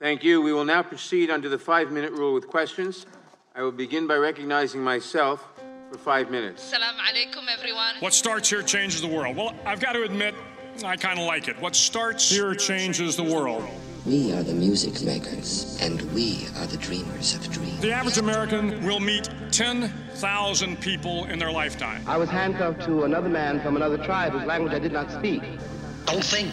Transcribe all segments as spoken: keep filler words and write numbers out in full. Thank you. We will now proceed under the five-minute rule with questions. I will begin by recognizing myself for five minutes. Assalamu alaikum, everyone. What starts here changes the world. Well, I've got to admit, I kind of like it. What starts here changes the world. We are the music makers, and we are the dreamers of dreams. The average American will meet ten thousand people in their lifetime. I was handcuffed to another man from another tribe whose language I did not speak. Don't think.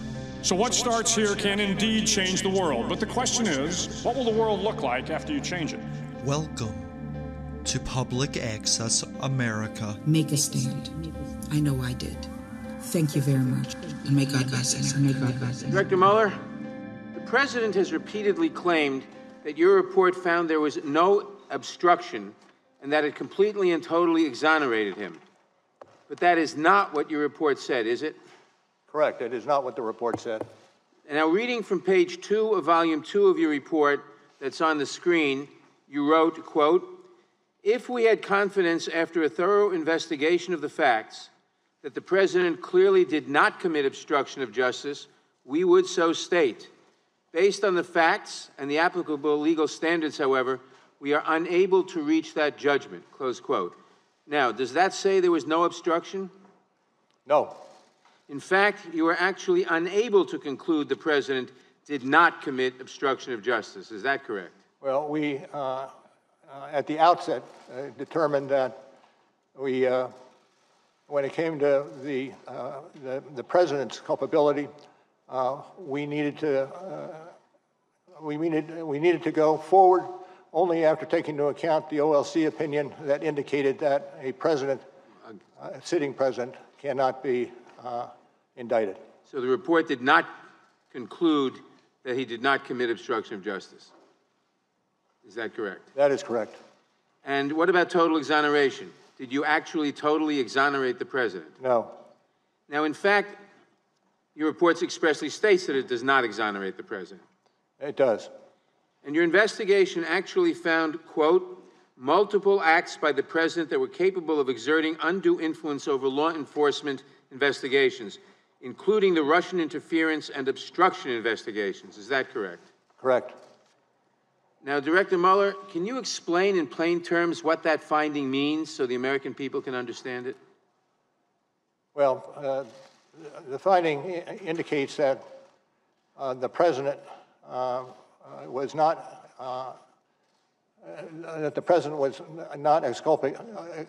So what starts here can indeed change the world. But the question is, what will the world look like after you change it? Welcome to Public Access America. Make a stand. I know I did. Thank you very much. And may God bless us. And may God bless us. Director Mueller, the president has repeatedly claimed that your report found there was no obstruction and that it completely and totally exonerated him. But that is not what your report said, is it? Correct. It is not what the report said. And now, reading from page two of volume two of your report that's on the screen, you wrote, quote, "If we had confidence after a thorough investigation of the facts that the president clearly did not commit obstruction of justice, we would so state. Based on the facts and the applicable legal standards, however, we are unable to reach that judgment," close quote. Now, does that say there was no obstruction? No. In fact, you are actually unable to conclude the president did not commit obstruction of justice. Is that correct? Well, we, uh, uh, at the outset, uh, determined that we, uh, when it came to the, uh, the, the president's culpability, uh, we needed to, uh, we needed, we needed to go forward only after taking into account the O L C opinion that indicated that a president, uh, sitting president, cannot be uh, indicted. So the report did not conclude that he did not commit obstruction of justice. Is that correct? That is correct. And what about total exoneration? Did you actually totally exonerate the president? No. Now, in fact, your report expressly states that it does not exonerate the president. It does. And your investigation actually found, quote, "multiple acts by the president that were capable of exerting undue influence over law enforcement investigations, including the Russian interference and obstruction investigations." Is that correct? Correct. Now, Director Mueller, can you explain in plain terms what that finding means so the American people can understand it? Well, uh, the finding indicates that uh, the president uh, Uh, was not uh, uh, that the president was not exculpa- uh,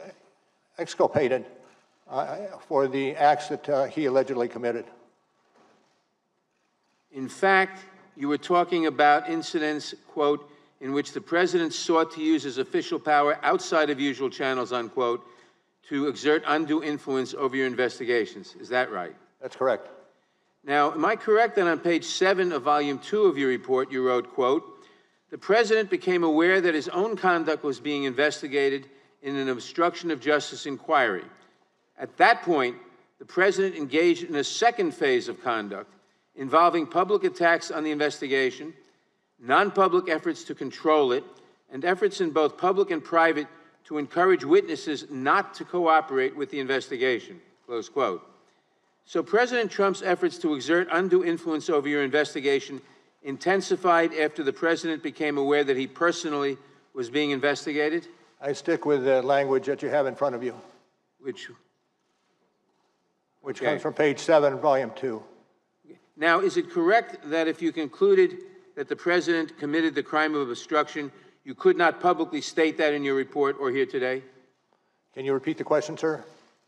exculpated uh, for the acts that uh, he allegedly committed. In fact, you were talking about incidents, quote, "in which the president sought to use his official power outside of usual channels," unquote, to exert undue influence over your investigations. Is that right? That's correct. Now, am I correct that on page seven of volume two of your report, you wrote, quote, the president became aware that his own conduct was being investigated in an obstruction of justice inquiry. At that point, the president engaged in a second phase of conduct involving public attacks on the investigation, non-public efforts to control it, and efforts in both public and private to encourage witnesses not to cooperate with the investigation, close quote. So President Trump's efforts to exert undue influence over your investigation intensified after the president became aware that he personally was being investigated? I stick with the language that you have in front of you. Which? Which okay. comes from page seven, volume two. Now, is it correct that if you concluded that the president committed the crime of obstruction, you could not publicly state that in your report or here today? Can you repeat the question, sir?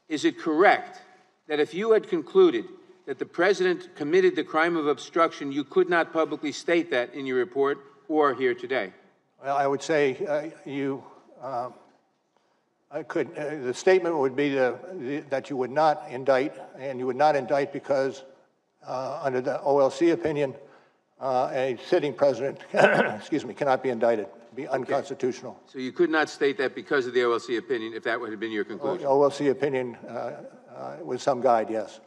Is it correct that if you had concluded that the president committed the crime of obstruction, you could not publicly state that in your report or here today? Well, I would say uh, you, uh, I could, uh, the statement would be the, the, that you would not indict, and you would not indict because uh, under the O L C opinion, uh, a sitting president, excuse me, cannot be indicted. Be unconstitutional. Okay. So you could not state that because of the O L C opinion, if that would have been your conclusion? O OLC opinion uh, uh, was some guide, yes.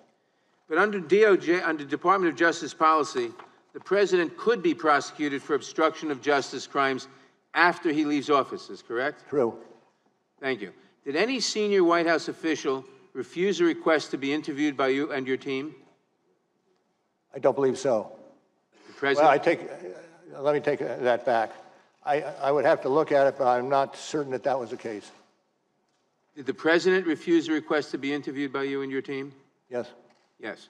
But under D O J, under Department of Justice policy, the president could be prosecuted for obstruction of justice crimes after he leaves office, is correct? True. Thank you. Did any senior White House official refuse a request to be interviewed by you and your team? I don't believe so. The president? Well, I take, uh, let me take that back. I, I would have to look at it, but I'm not certain that that was the case. Did the president refuse a request to be interviewed by you and your team? Yes. Yes.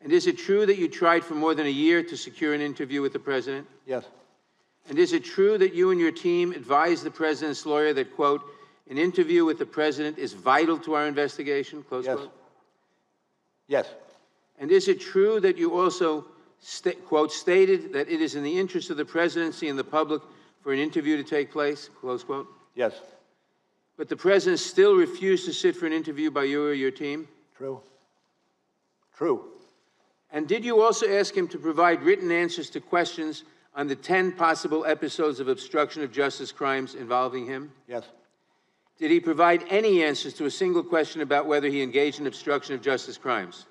And is it true that you tried for more than a year to secure an interview with the president? Yes. And is it true that you and your team advised the president's lawyer that, quote, an interview with the president is vital to our investigation, close yes. quote? Yes. And is it true that you also, sta quote, stated that it is in the interest of the presidency and the public for an interview to take place, close quote? Yes. But the president still refused to sit for an interview by you or your team? True. True. And did you also ask him to provide written answers to questions on the ten possible episodes of obstruction of justice crimes involving him? Yes. Did he provide any answers to a single question about whether he engaged in obstruction of justice crimes?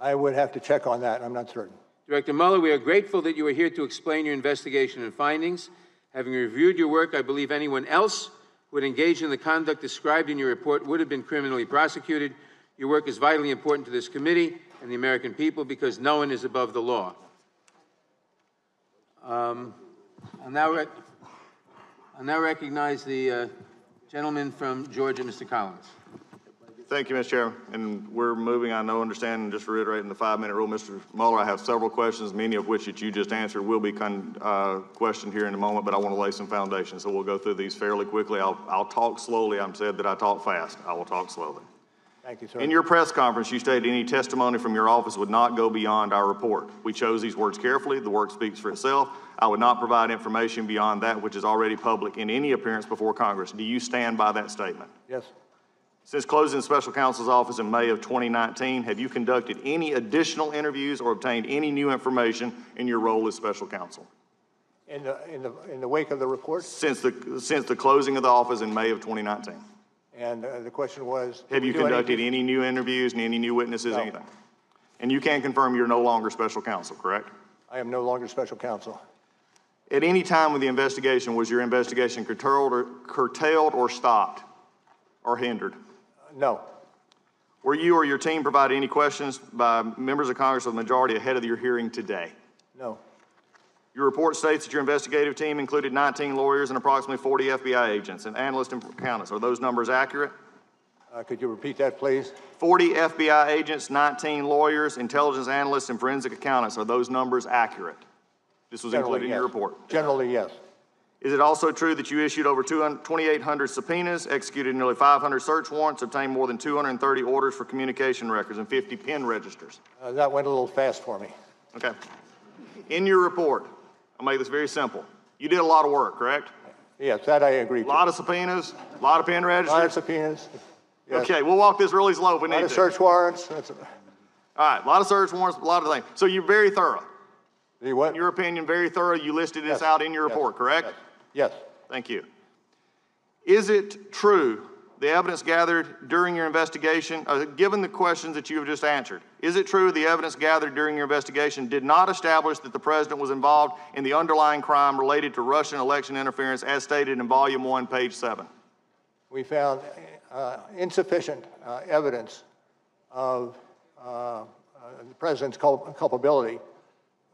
I would have to check on that. I'm not certain. Director Mueller, we are grateful that you are here to explain your investigation and findings. Having reviewed your work, I believe anyone else who would engage in the conduct described in your report would have been criminally prosecuted. Your work is vitally important to this committee and the American people because no one is above the law. Um, I'll, now rec I'll now recognize the uh, gentleman from Georgia, Mister Collins. Thank you, Mister Chairman. And we're moving, I know, understanding, just reiterating the five-minute rule. Mister Mueller, I have several questions, many of which that you just answered will be con uh, questioned here in a moment, but I want to lay some foundation, so we'll go through these fairly quickly. I'll, I'll talk slowly. I'm said that I talk fast. I will talk slowly. Thank you, sir. In your press conference, you stated any testimony from your office would not go beyond our report. We chose these words carefully. The work speaks for itself. I would not provide information beyond that which is already public in any appearance before Congress. Do you stand by that statement? Yes. Since closing the special counsel's office in May of twenty nineteen, have you conducted any additional interviews or obtained any new information in your role as special counsel? In the, in the, in the wake of the report? Since the, since the closing of the office in May of twenty nineteen. And uh, the question was, have you conducted any new interviews and any new witnesses, no. anything? And you can confirm you're no longer special counsel, correct? I am no longer special counsel. At any time with the investigation, was your investigation curtailed or, curtailed or stopped or hindered? No. Were you or your team provided any questions by members of Congress of the majority ahead of your hearing today? No. Your report states that your investigative team included nineteen lawyers and approximately forty F B I agents and analysts and accountants. Are those numbers accurate? Uh, could you repeat that, please? forty F B I agents, nineteen lawyers, intelligence analysts, and forensic accountants. Are those numbers accurate? This was Generally, included yes. in your report. Generally, yes. Is it also true that you issued over twenty-eight hundred subpoenas, executed nearly five hundred search warrants, obtained more than two hundred thirty orders for communication records, and fifty pen registers? Uh, that went a little fast for me. Okay. In your report, I'll make this very simple. You did a lot of work, correct? Yes, that I agree. A lot of subpoenas, a lot of pen registers. A lot of subpoenas. Yes. Okay, we'll walk this really slow if we need to. A lot of search warrants. That's a... All right, a lot of search warrants, a lot of things. So you're very thorough. You what? In your opinion, very thorough. You listed this yes. out in your yes. report, correct? Yes. yes. Thank you. Is it true, the evidence gathered during your investigation, uh, given the questions that you have just answered, is it true the evidence gathered during your investigation did not establish that the president was involved in the underlying crime related to Russian election interference as stated in volume one, page seven? We found uh, insufficient uh, evidence of uh, uh, the president's cul culpability.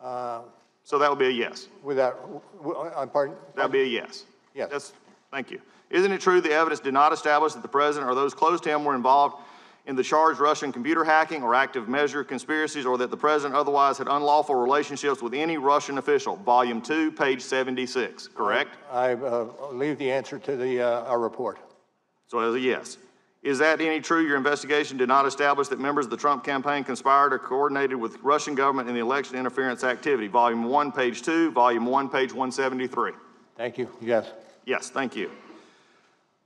Uh, so that would be a yes. Without, uh, pardon? That would be a yes. Yes. That's, thank you. Isn't it true the evidence did not establish that the president or those close to him were involved in the charged Russian computer hacking or active measure conspiracies, or that the president otherwise had unlawful relationships with any Russian official? Volume two, page seventy-six, correct? I, I uh, leave the answer to the, uh, our report. So as a yes. Is that any true? Your investigation did not establish that members of the Trump campaign conspired or coordinated with Russian government in the election interference activity? Volume one, page two, volume one, page one seventy-three. Thank you. Yes. Yes, thank you.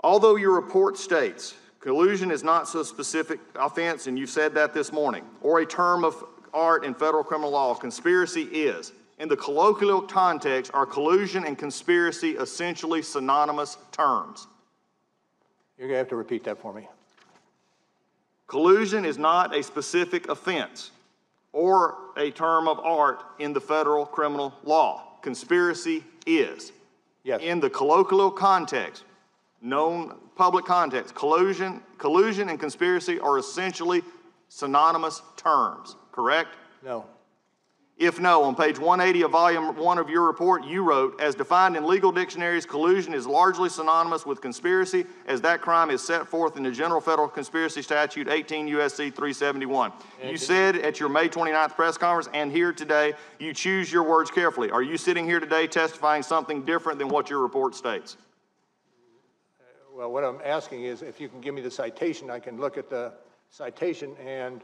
Although your report states collusion is not so specific offense, and you've said that this morning, or a term of art in federal criminal law, conspiracy is. In the colloquial context, are collusion and conspiracy essentially synonymous terms? You're going to have to repeat that for me. Collusion is not a specific offense or a term of art in the federal criminal law. Conspiracy is. Yes. In the colloquial context, known public context, collusion, collusion and conspiracy are essentially synonymous terms, correct? No. If no, on page one eighty of volume one of your report, you wrote, as defined in legal dictionaries, collusion is largely synonymous with conspiracy, as that crime is set forth in the General Federal Conspiracy Statute eighteen U S C three seventy-one. And you said at your May twenty-ninth press conference and here today, you choose your words carefully. Are you sitting here today testifying something different than what your report states? Well, what I'm asking is if you can give me the citation, I can look at the citation and...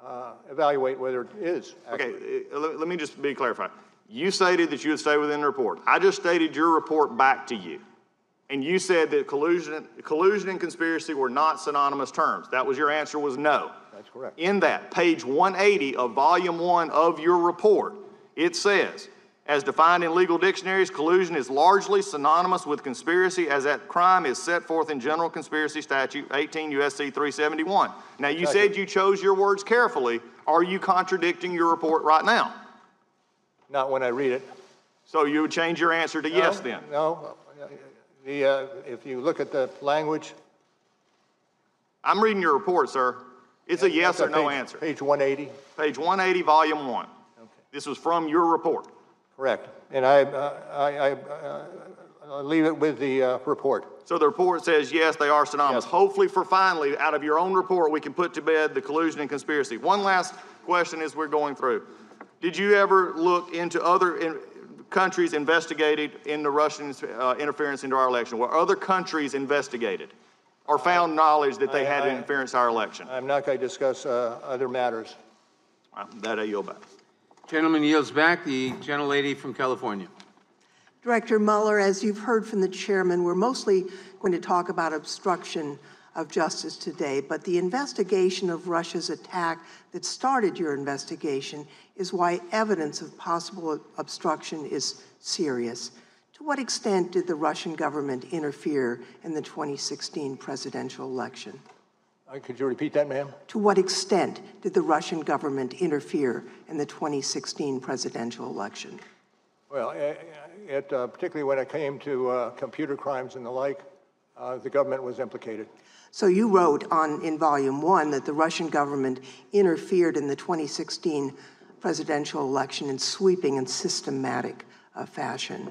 Uh, evaluate whether it is accurate. Okay, let, let me just be clarified. You stated that you would stay within the report. I just stated your report back to you, and you said that collusion, collusion and conspiracy were not synonymous terms. That was your answer, was no. That's correct. In that, page one eighty of volume one of your report, it says, as defined in legal dictionaries, collusion is largely synonymous with conspiracy, as that crime is set forth in General Conspiracy Statute eighteen U S C three seventy-one. Now, you said you chose your words carefully. Are you contradicting your report right now? Not when I read it. So you would change your answer to no, yes, then? No. The, uh, if you look at the language. I'm reading your report, sir. It's yeah, a yes or no page, answer. Page one eighty. Page one eighty, volume one. Okay. This was from your report. Correct. And I, uh, I, I uh, leave it with the uh, report. So the report says, yes, they are synonymous. Yes. Hopefully for finally, out of your own report, we can put to bed the collusion and conspiracy. One last question as we're going through. Did you ever look into other in countries investigated in the Russian uh, interference into our election? Were other countries investigated or found I, knowledge that they I, had I, interference in our election? I'm not going to discuss uh, other matters. Right, that I yield back. Gentleman yields back. The gentlelady from California. Director Mueller, as you've heard from the chairman, we're mostly going to talk about obstruction of justice today, but the investigation of Russia's attack that started your investigation is why evidence of possible obstruction is serious. To what extent did the Russian government interfere in the twenty sixteen presidential election? Could you repeat that, ma'am? To what extent did the Russian government interfere in the twenty sixteen presidential election? Well, it, it, uh, particularly when it came to uh, computer crimes and the like, uh, the government was implicated. So you wrote on in volume one that the Russian government interfered in the twenty sixteen presidential election in sweeping and systematic uh, fashion.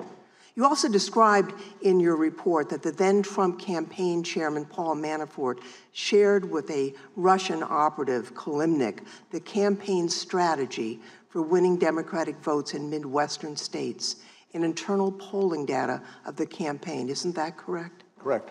You also described in your report that the then-Trump campaign chairman, Paul Manafort, shared with a Russian operative, Kilimnik, the campaign strategy for winning Democratic votes in Midwestern states and internal polling data of the campaign. Isn't that correct? Correct.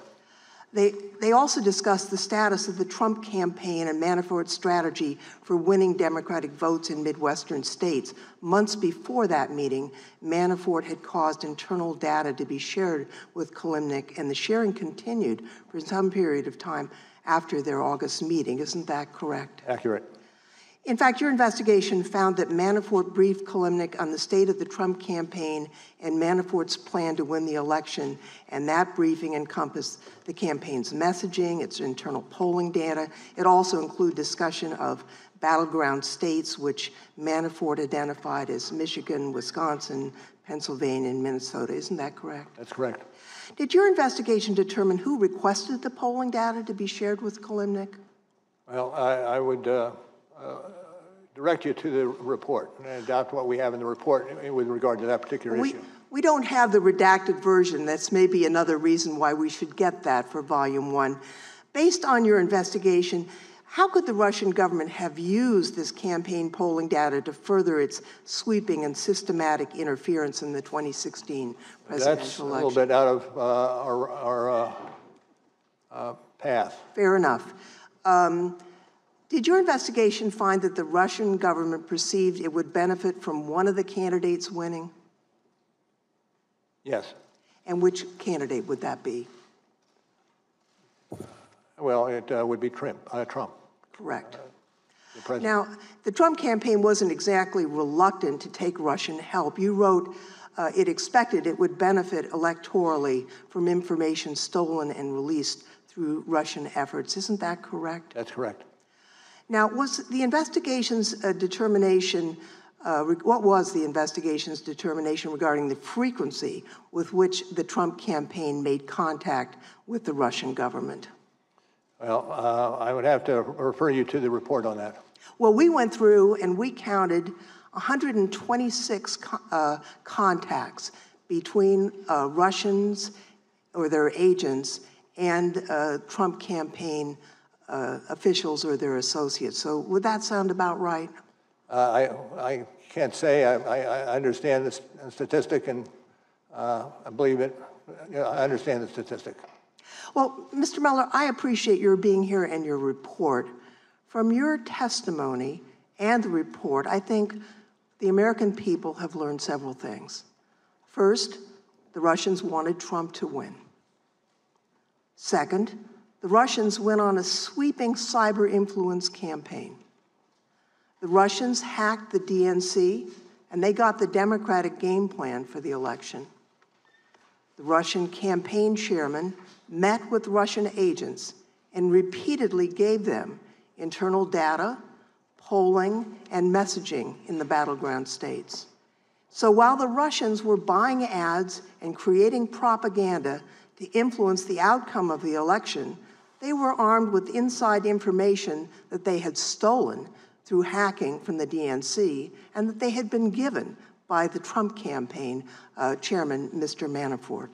They, they also discussed the status of the Trump campaign and Manafort's strategy for winning Democratic votes in Midwestern states. Months before that meeting, Manafort had caused internal data to be shared with Kilimnik, and the sharing continued for some period of time after their August meeting. Isn't that correct? Accurate. In fact, your investigation found that Manafort briefed Kilimnik on the state of the Trump campaign and Manafort's plan to win the election, and that briefing encompassed the campaign's messaging, its internal polling data. It also included discussion of battleground states, which Manafort identified as Michigan, Wisconsin, Pennsylvania, and Minnesota. Isn't that correct? That's correct. Did your investigation determine who requested the polling data to be shared with Kilimnik? Well, I, I would... Uh... Uh, direct you to the report and adopt what we have in the report with regard to that particular we, issue. We don't have the redacted version. That's maybe another reason why we should get that for volume one. Based on your investigation, how could the Russian government have used this campaign polling data to further its sweeping and systematic interference in the twenty sixteen presidential That's election? That's a little bit out of uh, our, our uh, uh, path. Fair enough. Um, Did your investigation find that the Russian government perceived it would benefit from one of the candidates winning? Yes. And which candidate would that be? Well, it uh, would be Trump. Uh, Trump. Correct. Uh, the president. Now, the Trump campaign wasn't exactly reluctant to take Russian help. You wrote uh, it expected it would benefit electorally from information stolen and released through Russian efforts. Isn't that correct? That's correct. Now, was the investigation's uh, determination, uh, what was the investigation's determination regarding the frequency with which the Trump campaign made contact with the Russian government? Well, uh, I would have to refer you to the report on that. Well, we went through and we counted one hundred twenty-six co uh, contacts between uh, Russians or their agents and uh, Trump campaign Uh, officials or their associates. So would that sound about right? Uh, I, I can't say. I, I, I understand this statistic, and uh, I believe it. You know, I understand the statistic. Well, Mister Mueller, I appreciate your being here and your report. From your testimony and the report, I think the American people have learned several things. First, the Russians wanted Trump to win. Second, the Russians went on a sweeping cyber influence campaign. The Russians hacked the D N C, and they got the Democratic game plan for the election. The Russian campaign chairman met with Russian agents and repeatedly gave them internal data, polling, and messaging in the battleground states. So while the Russians were buying ads and creating propaganda to influence the outcome of the election, they were armed with inside information that they had stolen through hacking from the D N C and that they had been given by the Trump campaign uh, chairman, Mister Manafort.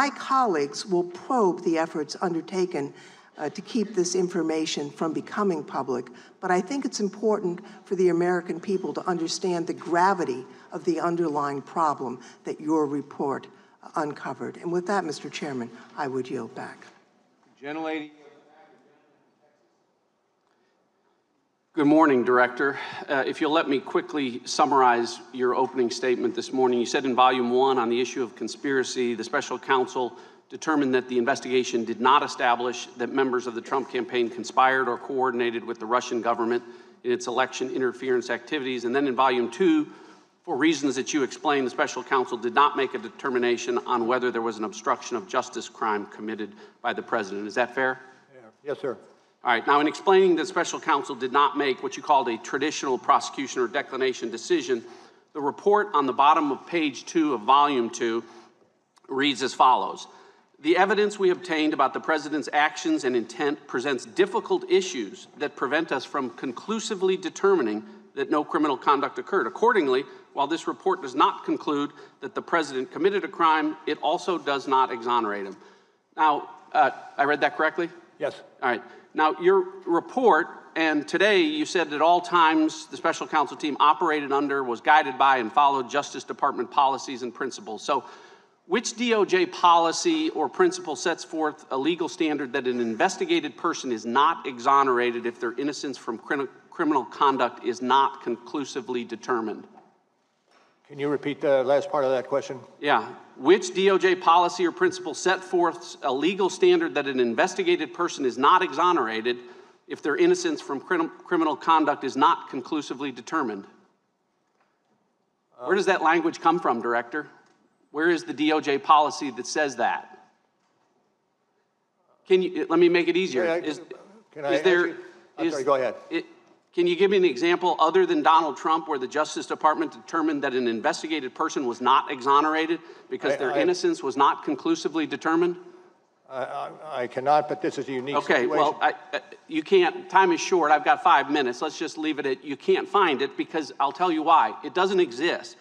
My colleagues will probe the efforts undertaken uh, to keep this information from becoming public, but I think it's important for the American people to understand the gravity of the underlying problem that your report uncovered. And with that, Mister Chairman, I would yield back. Gentlelady. Good morning, Director. Uh, if you'll let me quickly summarize your opening statement this morning. You said in Volume one on the issue of conspiracy, the special counsel determined that the investigation did not establish that members of the Trump campaign conspired or coordinated with the Russian government in its election interference activities. And then in Volume two, for reasons that you explained, the special counsel did not make a determination on whether there was an obstruction of justice crime committed by the president. Is that fair? Yeah. Yes, sir. All right. Now, in explaining that special counsel did not make what you called a traditional prosecution or declination decision, the report on the bottom of page two of volume two reads as follows. The evidence we obtained about the president's actions and intent presents difficult issues that prevent us from conclusively determining that no criminal conduct occurred. Accordingly, while this report does not conclude that the president committed a crime, it also does not exonerate him. Now, uh, I read that correctly? Yes. All right. Now, your report, and today you said at all times the special counsel team operated under, was guided by, and followed Justice Department policies and principles. So which D O J policy or principle sets forth a legal standard that an investigated person is not exonerated if their innocence from criminal criminal conduct is not conclusively determined? Can you repeat the last part of that question? Yeah. Which D O J policy or principle set forth a legal standard that an investigated person is not exonerated if their innocence from crim criminal conduct is not conclusively determined? Where does that language come from, Director? Where is the D O J policy that says that? Can you, let me make it easier. Can I, is, can I is there, I'm is, sorry, go ahead. It, can you give me an example other than Donald Trump where the Justice Department determined that an investigated person was not exonerated because I, their I, innocence was not conclusively determined? I, I, I cannot, but this is a unique okay, situation. Well, I, I, you can't. Time is short. I've got five minutes. Let's just leave it at you can't find it because I'll tell you why. It doesn't exist.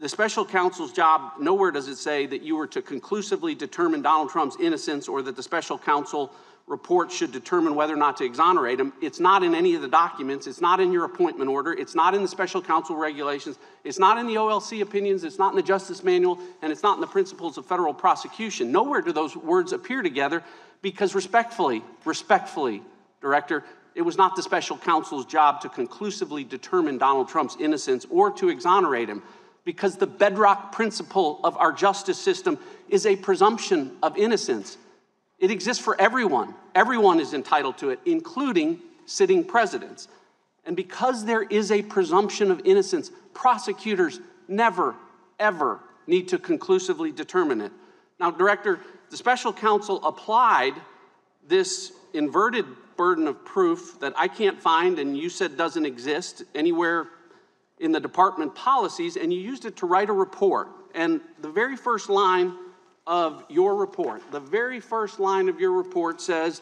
The special counsel's job, nowhere does it say that you were to conclusively determine Donald Trump's innocence or that the special counsel report should determine whether or not to exonerate him. It's not in any of the documents. It's not in your appointment order. It's not in the special counsel regulations. It's not in the O L C opinions. It's not in the Justice Manual. And it's not in the principles of federal prosecution. Nowhere do those words appear together because respectfully, respectfully, Director, it was not the special counsel's job to conclusively determine Donald Trump's innocence or to exonerate him, because the bedrock principle of our justice system is a presumption of innocence. It exists for everyone. Everyone is entitled to it, including sitting presidents. And because there is a presumption of innocence, prosecutors never, ever need to conclusively determine it. Now, Director, the special counsel applied this inverted burden of proof that I can't find and you said doesn't exist anywhere in the department policies, and you used it to write a report. And the very first line of your report, the very first line of your report says,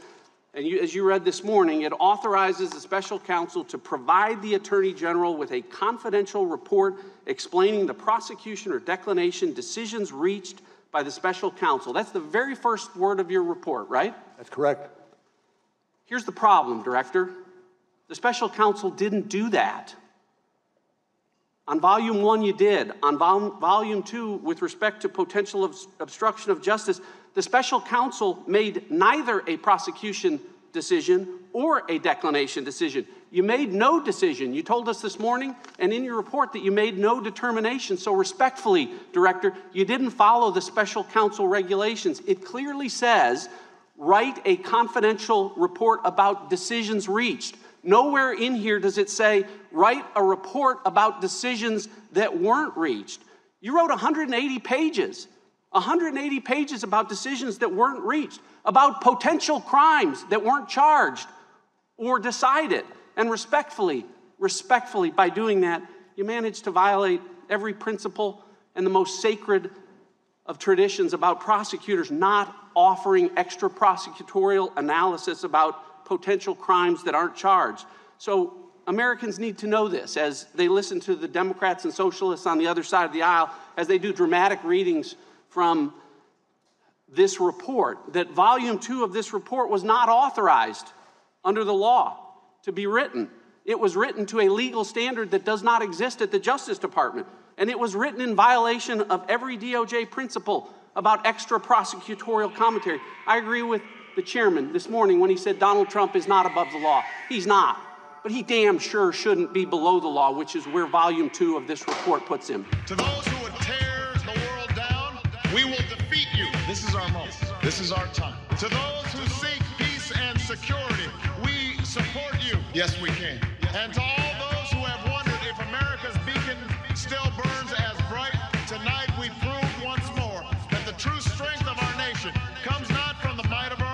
and you, as you read this morning, it authorizes the special counsel to provide the attorney general with a confidential report explaining the prosecution or declination decisions reached by the special counsel. That's the very first word of your report, right? That's correct. Here's the problem, Director. The special counsel didn't do that. On volume one, you did. On vol volume two, with respect to potential ob obstruction of justice, the special counsel made neither a prosecution decision or a declination decision. You made no decision. You told us this morning and in your report that you made no determination. So respectfully, Director, you didn't follow the special counsel regulations. It clearly says, write a confidential report about decisions reached. Nowhere in here does it say, write a report about decisions that weren't reached. You wrote one hundred eighty pages, one hundred eighty pages about decisions that weren't reached, about potential crimes that weren't charged or decided. And respectfully, respectfully, by doing that, you managed to violate every principle and the most sacred of traditions about prosecutors not offering extra prosecutorial analysis about potential crimes that aren't charged. So Americans need to know this as they listen to the Democrats and socialists on the other side of the aisle, as they do dramatic readings from this report, that volume two of this report was not authorized under the law to be written. It was written to a legal standard that does not exist at the Justice Department. And it was written in violation of every D O J principle about extra prosecutorial commentary. I agree with the chairman this morning when he said Donald Trump is not above the law. He's not. But he damn sure shouldn't be below the law, which is where volume two of this report puts him. To those who would tear the world down, we will defeat you. This is our moment. This is our time. To those who seek peace and security, we support you. Yes, we can. And to all those who have wondered if America's beacon still burns as bright, tonight we prove once more that the true strength of our nation comes not from the might of our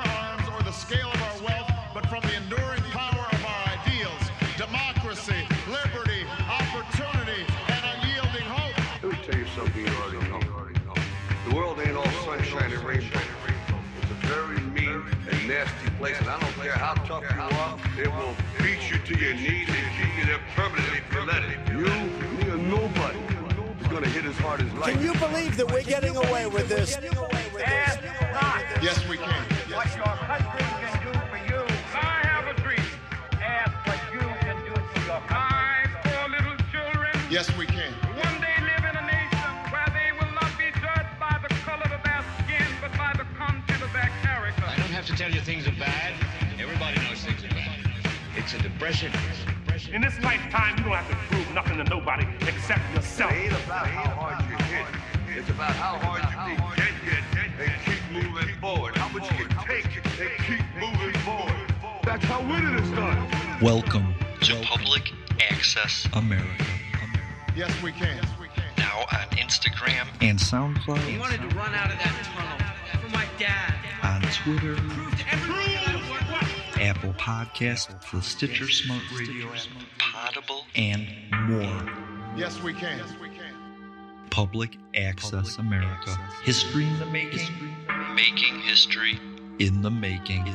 scale of our wealth, but from the enduring power of our ideals, democracy, liberty, opportunity, and unyielding hope. Let me tell you something you already know. The world ain't all sunshine and rainbow. It's a very mean and nasty place, and I don't care how tough you are, it will beat you to your knees and keep you there permanently if you let it. You, me, or nobody is going to hit as hard as life. Can you believe that we're getting away with this? Yes, we can. What your country can do for you. I have a dream. Ask what you can do for your country. Five poor little children. Yes, we can. One day live in a nation where they will not be judged by the color of their skin, but by the content of their character. I don't have to tell you things are bad. Everybody knows things are bad. It's a depression. In this lifetime, you don't have to prove nothing to nobody except yourself. It ain't about how hard you hit. It's about how hard you can get and keep moving forward. How much you can take and keep moving forward. That's how winning is done. Welcome to Public Access America. Yes, we can. Now on Instagram and SoundCloud. He wanted to run out of that tunnel for my dad. On Twitter. Prove to everyone. Apple Podcasts, the Stitcher Smart Radio, Potable, and more. Yes, we can. Yes, we can. Public Access America. History in the making. Making history in the making. In the making.